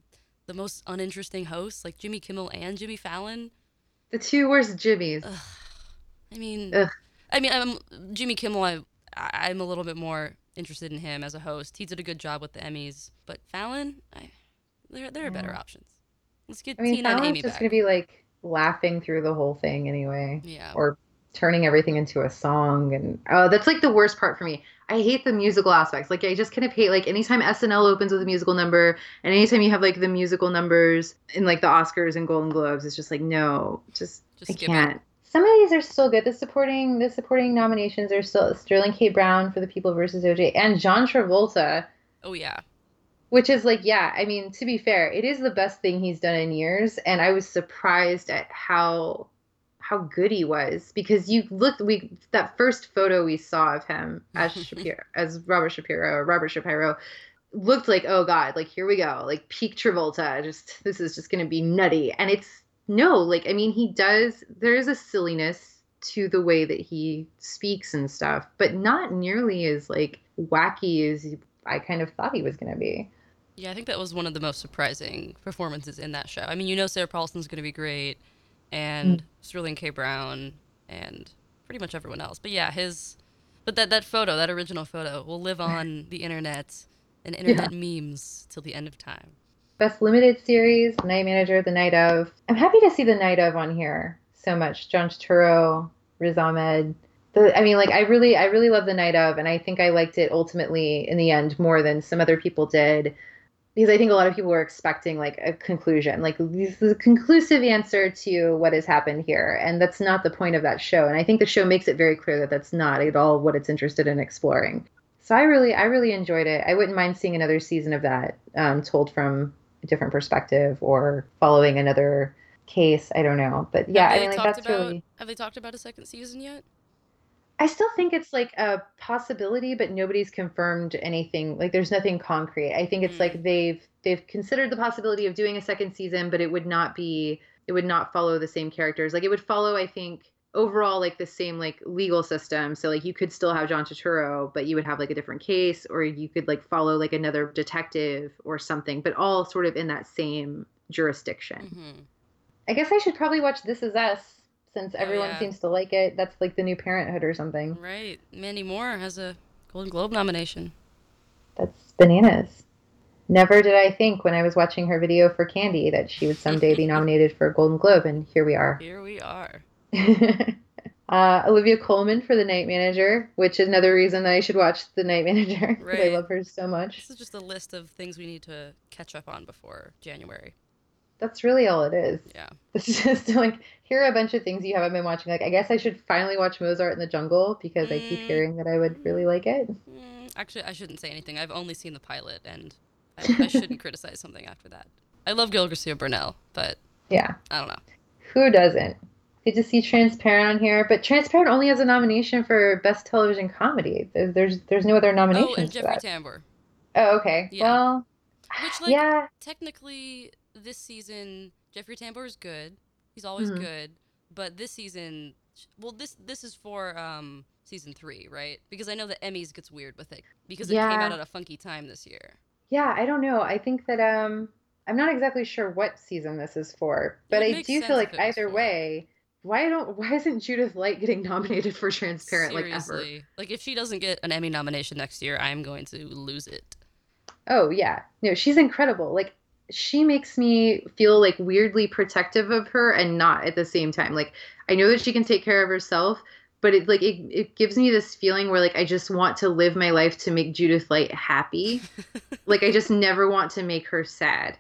the most uninteresting hosts, like Jimmy Kimmel and Jimmy Fallon. The two worst Jimmys. Ugh. I mean, Ugh. I mean, I'm, Jimmy Kimmel, I, I'm a little bit more interested in him as a host. He did a good job with the Emmys, but Fallon, I, there, there are better yeah. options. Let's get I mean, Tina Fallon's and Amy just back. Gonna be like laughing through the whole thing anyway, yeah, or turning everything into a song. And oh, that's like the worst part for me. I hate the musical aspects. Like I just kind of hate like anytime S N L opens with a musical number, and anytime you have like the musical numbers in like the Oscars and Golden Globes, it's just like no, just, just I can't. It. Some of these are still good. The supporting the supporting nominations are still Sterling K. Brown for The People versus O J and John Travolta. Oh yeah. Which is like, yeah, I mean, to be fair, it is the best thing he's done in years, and I was surprised at how how good he was, because you look we that first photo we saw of him as Shapiro as Robert Shapiro or Robert Shapiro looked like, oh god, like here we go, like peak Travolta, just this is just gonna be nutty, and it's. No, like, I mean, he does, there is a silliness to the way that he speaks and stuff, but not nearly as, like, wacky as I kind of thought he was going to be. Yeah, I think that was one of the most surprising performances in that show. I mean, you know Sarah Paulson's going to be great, and mm. Sterling K. Brown, and pretty much everyone else. But yeah, his, but that, that photo, that original photo, will live on the internet and internet yeah. memes till the end of time. Best Limited Series, Night Manager, The Night Of. I'm happy to see The Night Of on here so much. John Turturro, Riz Ahmed. The, I mean, like, I really, I really love The Night Of, and I think I liked it ultimately in the end more than some other people did, because I think a lot of people were expecting, like, a conclusion. Like, this is a conclusive answer to what has happened here, and that's not the point of that show. And I think the show makes it very clear that that's not at all what it's interested in exploring. So I really, I really enjoyed it. I wouldn't mind seeing another season of that um, told from... a different perspective or following another case. I don't know, but yeah, I mean, like that's about, really. Have they talked about a second season yet? I still think it's like a possibility, but nobody's confirmed anything. Like, there's nothing concrete. I think it's mm. like they've they've considered the possibility of doing a second season, but it would not be it would not follow the same characters. Like, it would follow, I think, overall like the same like legal system. So like you could still have John Turturro, but you would have like a different case, or you could like follow like another detective or something, but all sort of in that same jurisdiction. Mm-hmm. I guess I should probably watch This Is Us, since everyone oh, yeah. seems to like it. That's like the new Parenthood or something. Right. Mandy Moore has a Golden Globe nomination. That's bananas. Never did I think when I was watching her video for Candy that she would someday be nominated for a Golden Globe, and here we are. Here we are. uh, Olivia Colman for The Night Manager, which is another reason that I should watch The Night Manager. Right. I love her so much. This is just a list of things we need to catch up on before January. That's really all it is. Yeah. It's just like, here are a bunch of things you haven't been watching. Like, I guess I should finally watch Mozart in the Jungle, because mm. I keep hearing that I would really like it. Mm. Actually, I shouldn't say anything. I've only seen the pilot, and I, I shouldn't criticize something after that. I love Gil Garcia Bernal, but yeah, I don't know. Who doesn't? Good to see Transparent on here, but Transparent only has a nomination for Best Television Comedy. There's there's, there's no other nominations. Oh, and Jeffrey Tambor. Oh, okay. Yeah. Well, which like yeah. technically this season Jeffrey Tambor is good. He's always mm-hmm. good, but this season, well, this this is for um season three, right? Because I know the Emmys gets weird with it because it yeah. came out at a funky time this year. Yeah, I don't know. I think that um I'm not exactly sure what season this is for, but I do feel like either way. Why don't? Why isn't Judith Light getting nominated for Transparent? Seriously. Like ever? Like if she doesn't get an Emmy nomination next year, I'm going to lose it. Oh yeah, no, she's incredible. Like she makes me feel like weirdly protective of her and not at the same time. Like I know that she can take care of herself, but it like it, it gives me this feeling where like I just want to live my life to make Judith Light happy. Like I just never want to make her sad.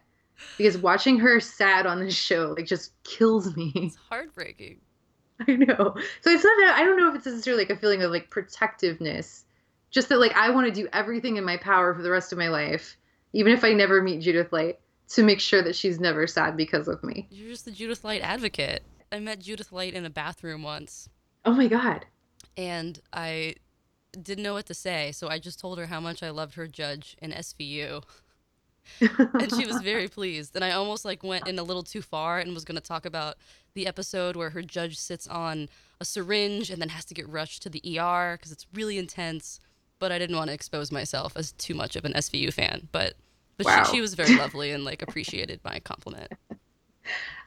Because watching her sad on this show, like, just kills me. It's heartbreaking. I know. So it's not that, I don't know if it's necessarily, like, a feeling of, like, protectiveness. Just that, like, I want to do everything in my power for the rest of my life, even if I never meet Judith Light, to make sure that she's never sad because of me. You're just the Judith Light advocate. I met Judith Light in a bathroom once. Oh, my God. And I didn't know what to say, so I just told her how much I loved her judge in S V U. And she was very pleased, and I almost like went in a little too far and was going to talk about the episode where her judge sits on a syringe and then has to get rushed to the E R because it's really intense, but I didn't want to expose myself as too much of an S V U fan, but but wow. she, she was very lovely and like appreciated my compliment.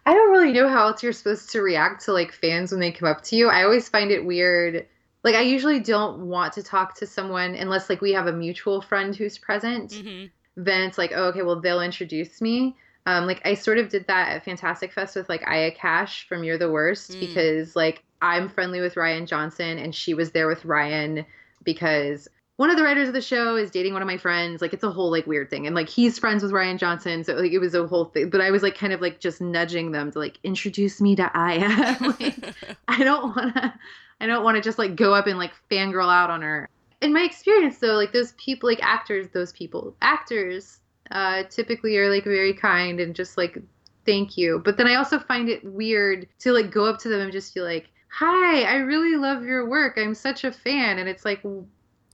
I don't really know how else you're supposed to react to, like, fans when they come up to you. I always find it weird. Like, I usually don't want to talk to someone unless, like, we have a mutual friend who's present. Mm-hmm. Then it's like, oh, okay, well, they'll introduce me. Um, like, I sort of did that at Fantastic Fest with, like, Aya Cash from You're the Worst, mm. because, like, I'm friendly with Ryan Johnson, and she was there with Ryan because one of the writers of the show is dating one of my friends. Like, it's a whole, like, weird thing. And, like, he's friends with Ryan Johnson, so, like, it was a whole thing. But I was, like, kind of, like, just nudging them to, like, introduce me to Aya. Like, I don't want to, I don't want to just, like, go up and, like, fangirl out on her. In my experience, though, like, those people, like, actors, those people, actors uh, typically are, like, very kind and just, like, thank you. But then I also find it weird to, like, go up to them and just be like, hi, I really love your work. I'm such a fan. And it's like,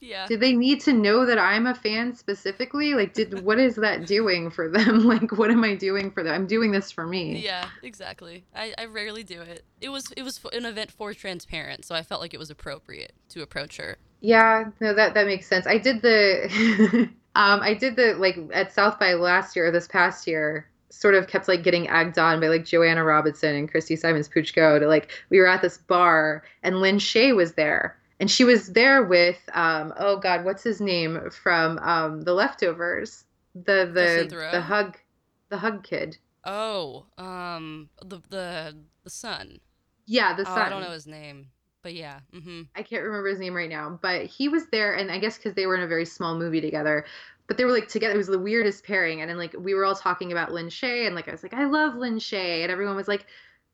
yeah. Did they need to know that I'm a fan specifically? Like, did what is that doing for them? Like, what am I doing for them? I'm doing this for me. Yeah, exactly. I, I rarely do it. It was it was an event for Transparent, so I felt like it was appropriate to approach her. Yeah, no, that, that makes sense. I did the, um, I did the, like, at South by last year, or this past year, sort of kept, like, getting egged on by, like, Joanna Robinson and Christy Simons-Puchko to, like, we were at this bar, and Lynn Shay was there. And she was there with, um, oh God, what's his name from um, The Leftovers? The the the hug, the hug kid. Oh, um, the the the son. Yeah, the oh, son. I don't know his name, but yeah. Mm-hmm. I can't remember his name right now, but he was there, and I guess because they were in a very small movie together, but they were, like, together. It was the weirdest pairing, and then, like, we were all talking about Lin Shaye, and, like, I was like, I love Lin Shaye, and everyone was like,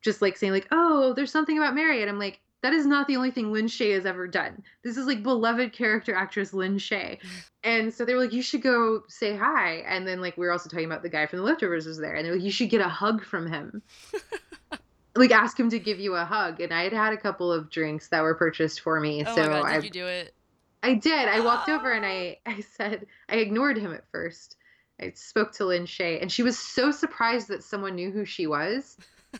just, like, saying, like, oh, there's something about Mary, and I'm like, that is not the only thing Lin Shaye has ever done. This is, like, beloved character actress Lin Shaye. And so they were like, you should go say hi. And then, like, we were also talking about the guy from The Leftovers was there. And they're like, you should get a hug from him. Like, ask him to give you a hug. And I had had a couple of drinks that were purchased for me. Oh, so my God, did I, you do it? I did. I walked over and I, I said, I ignored him at first. I spoke to Lin Shaye. And she was so surprised that someone knew who she was.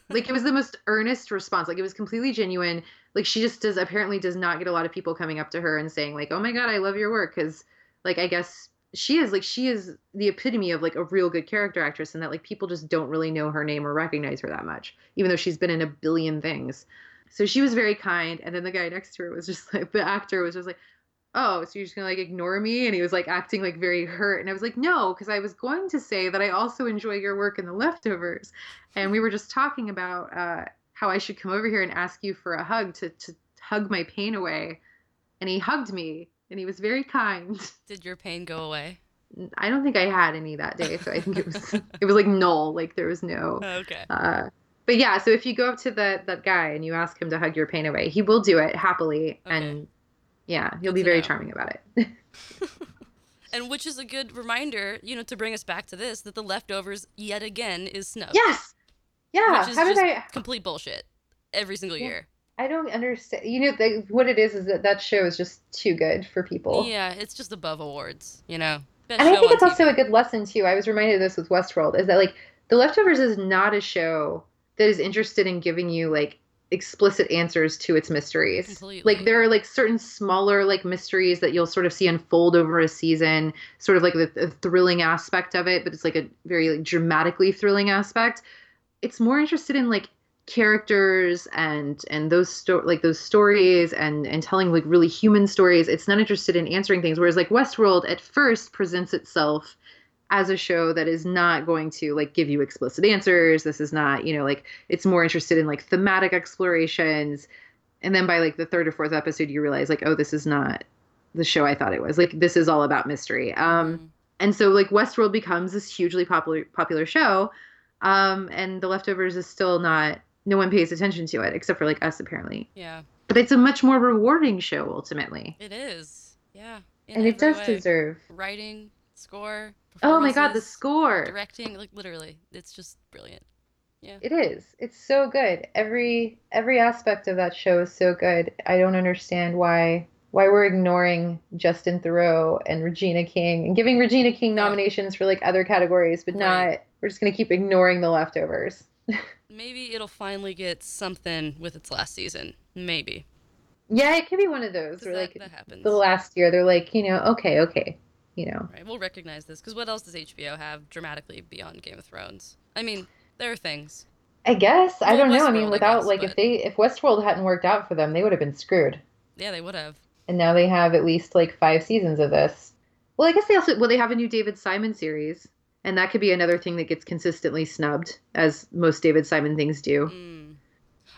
Like, it was the most earnest response. Like, it was completely genuine. Like, she just does apparently does not get a lot of people coming up to her and saying, like, oh, my God, I love your work. Because, like, I guess she is, like, she is the epitome of, like, a real good character actress, and that, like, people just don't really know her name or recognize her that much, even though she's been in a billion things. So she was very kind. And then the guy next to her was just like, the actor was just like, oh, so you're just going to, like, ignore me? And he was, like, acting, like, very hurt. And I was like, no, because I was going to say that I also enjoy your work in The Leftovers. And we were just talking about uh, how I should come over here and ask you for a hug to, to hug my pain away. And he hugged me, and he was very kind. Did your pain go away? I don't think I had any that day, so I think it was it was, like, null. Like, there was no... Okay. Uh, but, yeah, so if you go up to the, that guy and you ask him to hug your pain away, he will do it happily, okay. and... Yeah, he'll be very charming about it. And which is a good reminder, you know, to bring us back to this, that The Leftovers, yet again, is snubbed. Yes! Yeah, which is how did just I... complete bullshit every single yeah. year. I don't understand. You know, they, what it is is that that show is just too good for people. Yeah, it's just above awards, you know. Best and I think it's T V. Also a good lesson, too. I was reminded of this with Westworld, is that, like, The Leftovers is not a show that is interested in giving you, like, explicit answers to its mysteries. Completely. Like, there are, like, certain smaller, like, mysteries that you'll sort of see unfold over a season, sort of like the, the thrilling aspect of it, but it's like a very, like, dramatically thrilling aspect. It's more interested in, like, characters and and those sto- like those stories and and telling, like, really human stories. It's not interested in answering things, whereas, like, Westworld at first presents itself as a show that is not going to, like, give you explicit answers. This is not, you know, like, it's more interested in, like, thematic explorations. And then by, like, the third or fourth episode, you realize, like, oh, this is not the show I thought it was. Like, this is all about mystery. Um, mm-hmm. And so, like, Westworld becomes this hugely popular popular show. Um, and The Leftovers is still not, no one pays attention to it, except for, like, us, apparently. Yeah. But it's a much more rewarding show, ultimately. It is. Yeah. And it does way. deserve. Writing, score. Oh my God, the score. Directing, like, literally. It's just brilliant. Yeah. It is. It's so good. Every every aspect of that show is so good. I don't understand why why we're ignoring Justin Theroux and Regina King and giving Regina King nominations for, like, other categories, but right. not we're just gonna keep ignoring The Leftovers. Maybe it'll finally get something with its last season. Maybe. Yeah, it could be one of those where that, like that happens. The last year they're like, you know, okay, okay. You know. Right, we'll recognize this, because what else does H B O have dramatically beyond Game of Thrones? I mean, there are things. I guess. Well, I don't Westworld, know. I mean, without I guess, like but... if they if Westworld hadn't worked out for them, they would have been screwed. Yeah, they would have. And now they have at least like five seasons of this. Well, I guess they also well they have a new David Simon series, and that could be another thing that gets consistently snubbed, as most David Simon things do. Mm.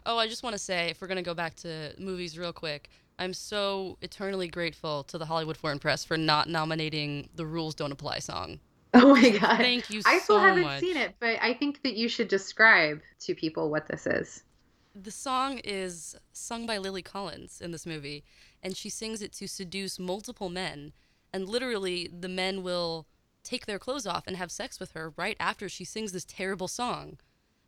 Oh, I just want to say, if we're gonna go back to movies real quick, I'm so eternally grateful to the Hollywood Foreign Press for not nominating the Rules Don't Apply song. Oh my God. Thank you so much. I still haven't much. seen it, but I think that you should describe to people what this is. The song is sung by Lily Collins in this movie, and she sings it to seduce multiple men. And literally, the men will take their clothes off and have sex with her right after she sings this terrible song.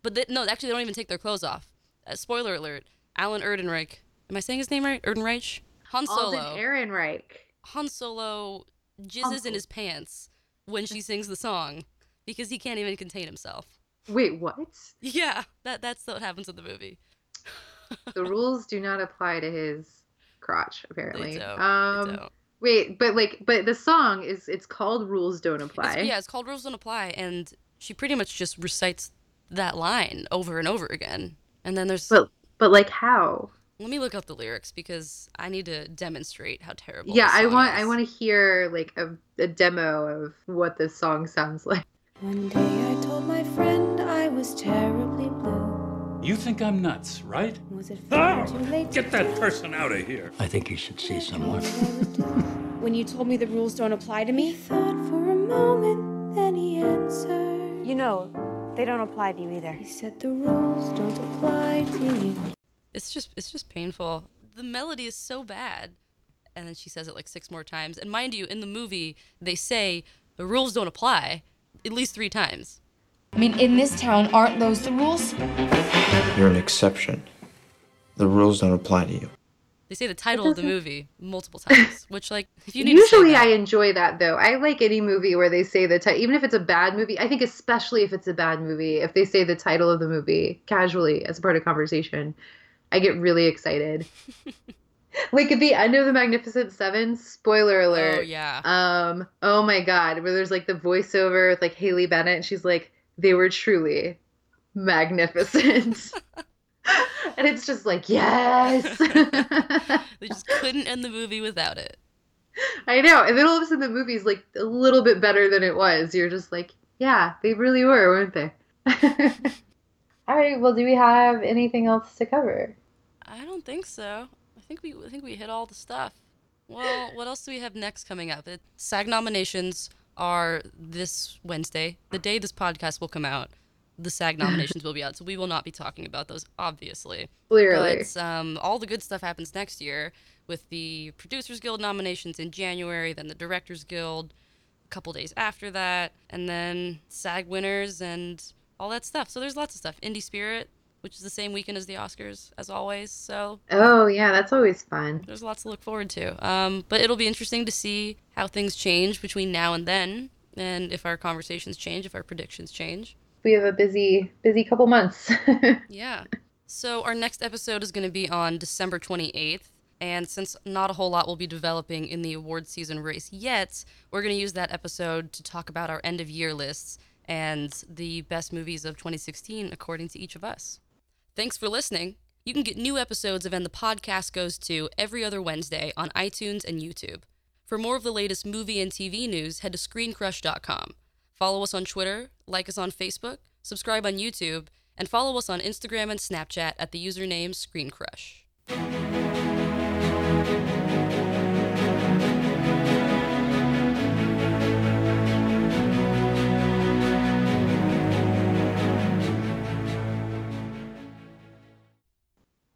But they, no, actually, they don't even take their clothes off. Uh, spoiler alert, Alan Erdenreich. Am I saying his name right? Erdenreich? Han Solo. Alden Ehrenreich. Han Solo jizzes oh. in his pants when she sings the song, because he can't even contain himself. Wait, what? Yeah, that that's what happens in the movie. The rules do not apply to his crotch, apparently. They don't. Um, they don't. Wait, but like, but the song is, it's called Rules Don't Apply. It's, yeah, it's called Rules Don't Apply, and she pretty much just recites that line over and over again. And then there's... But, but like, how? Let me look up the lyrics, because I need to demonstrate how terrible yeah, I want. is. I want to hear, like, a, a demo of what this song sounds like. One day I told my friend I was terribly blue. You think I'm nuts, right? Was it oh, get that person out of here. I think you should see someone. When you told me the rules don't apply to me, he thought for a moment, then he answered. You know, they don't apply to you either. He said the rules don't apply to you. It's just it's just painful. The melody is so bad. And then she says it like six more times. And mind you, in the movie, they say the rules don't apply at least three times. I mean, in this town, aren't those the rules? You're an exception. The rules don't apply to you. They say the title of the movie multiple times, which, like, if you need Usually to say that, I enjoy that, though. I like any movie where they say the title, even if it's a bad movie. I think especially if it's a bad movie, if they say the title of the movie casually as a part of conversation, I get really excited. Like at the end of The Magnificent Seven, spoiler alert. Oh, yeah. Um, oh, my God. Where there's like the voiceover with like Haley Bennett, and she's like, they were truly magnificent. And it's just like, yes. They just couldn't end the movie without it. I know. And then all of a sudden the movie's like a little bit better than it was. You're just like, yeah, they really were, weren't they? All right, well, do we have anything else to cover? I don't think so. I think we I think we hit all the stuff. Well, what else do we have next coming up? It, SAG nominations are this Wednesday. The day this podcast will come out, the SAG nominations will be out, so we will not be talking about those, obviously. Clearly. But um, all the good stuff happens next year with the Producers Guild nominations in January, then the Directors Guild a couple days after that, and then SAG winners and... all that stuff. So there's lots of stuff. Indie Spirit, which is the same weekend as the Oscars, as always. So oh, yeah, that's always fun. There's lots to look forward to. Um, but it'll be interesting to see how things change between now and then, and if our conversations change, if our predictions change. We have a busy, busy couple months. Yeah. So our next episode is going to be on December twenty-eighth. And since not a whole lot will be developing in the award season race yet, we're going to use that episode to talk about our end-of-year lists and the best movies of twenty sixteen, according to each of us. Thanks for listening. You can get new episodes of And the Podcast Goes To every other Wednesday on iTunes and YouTube. For more of the latest movie and T V news, head to screen crush dot com. Follow us on Twitter, like us on Facebook, subscribe on YouTube, and follow us on Instagram and Snapchat at the username ScreenCrush.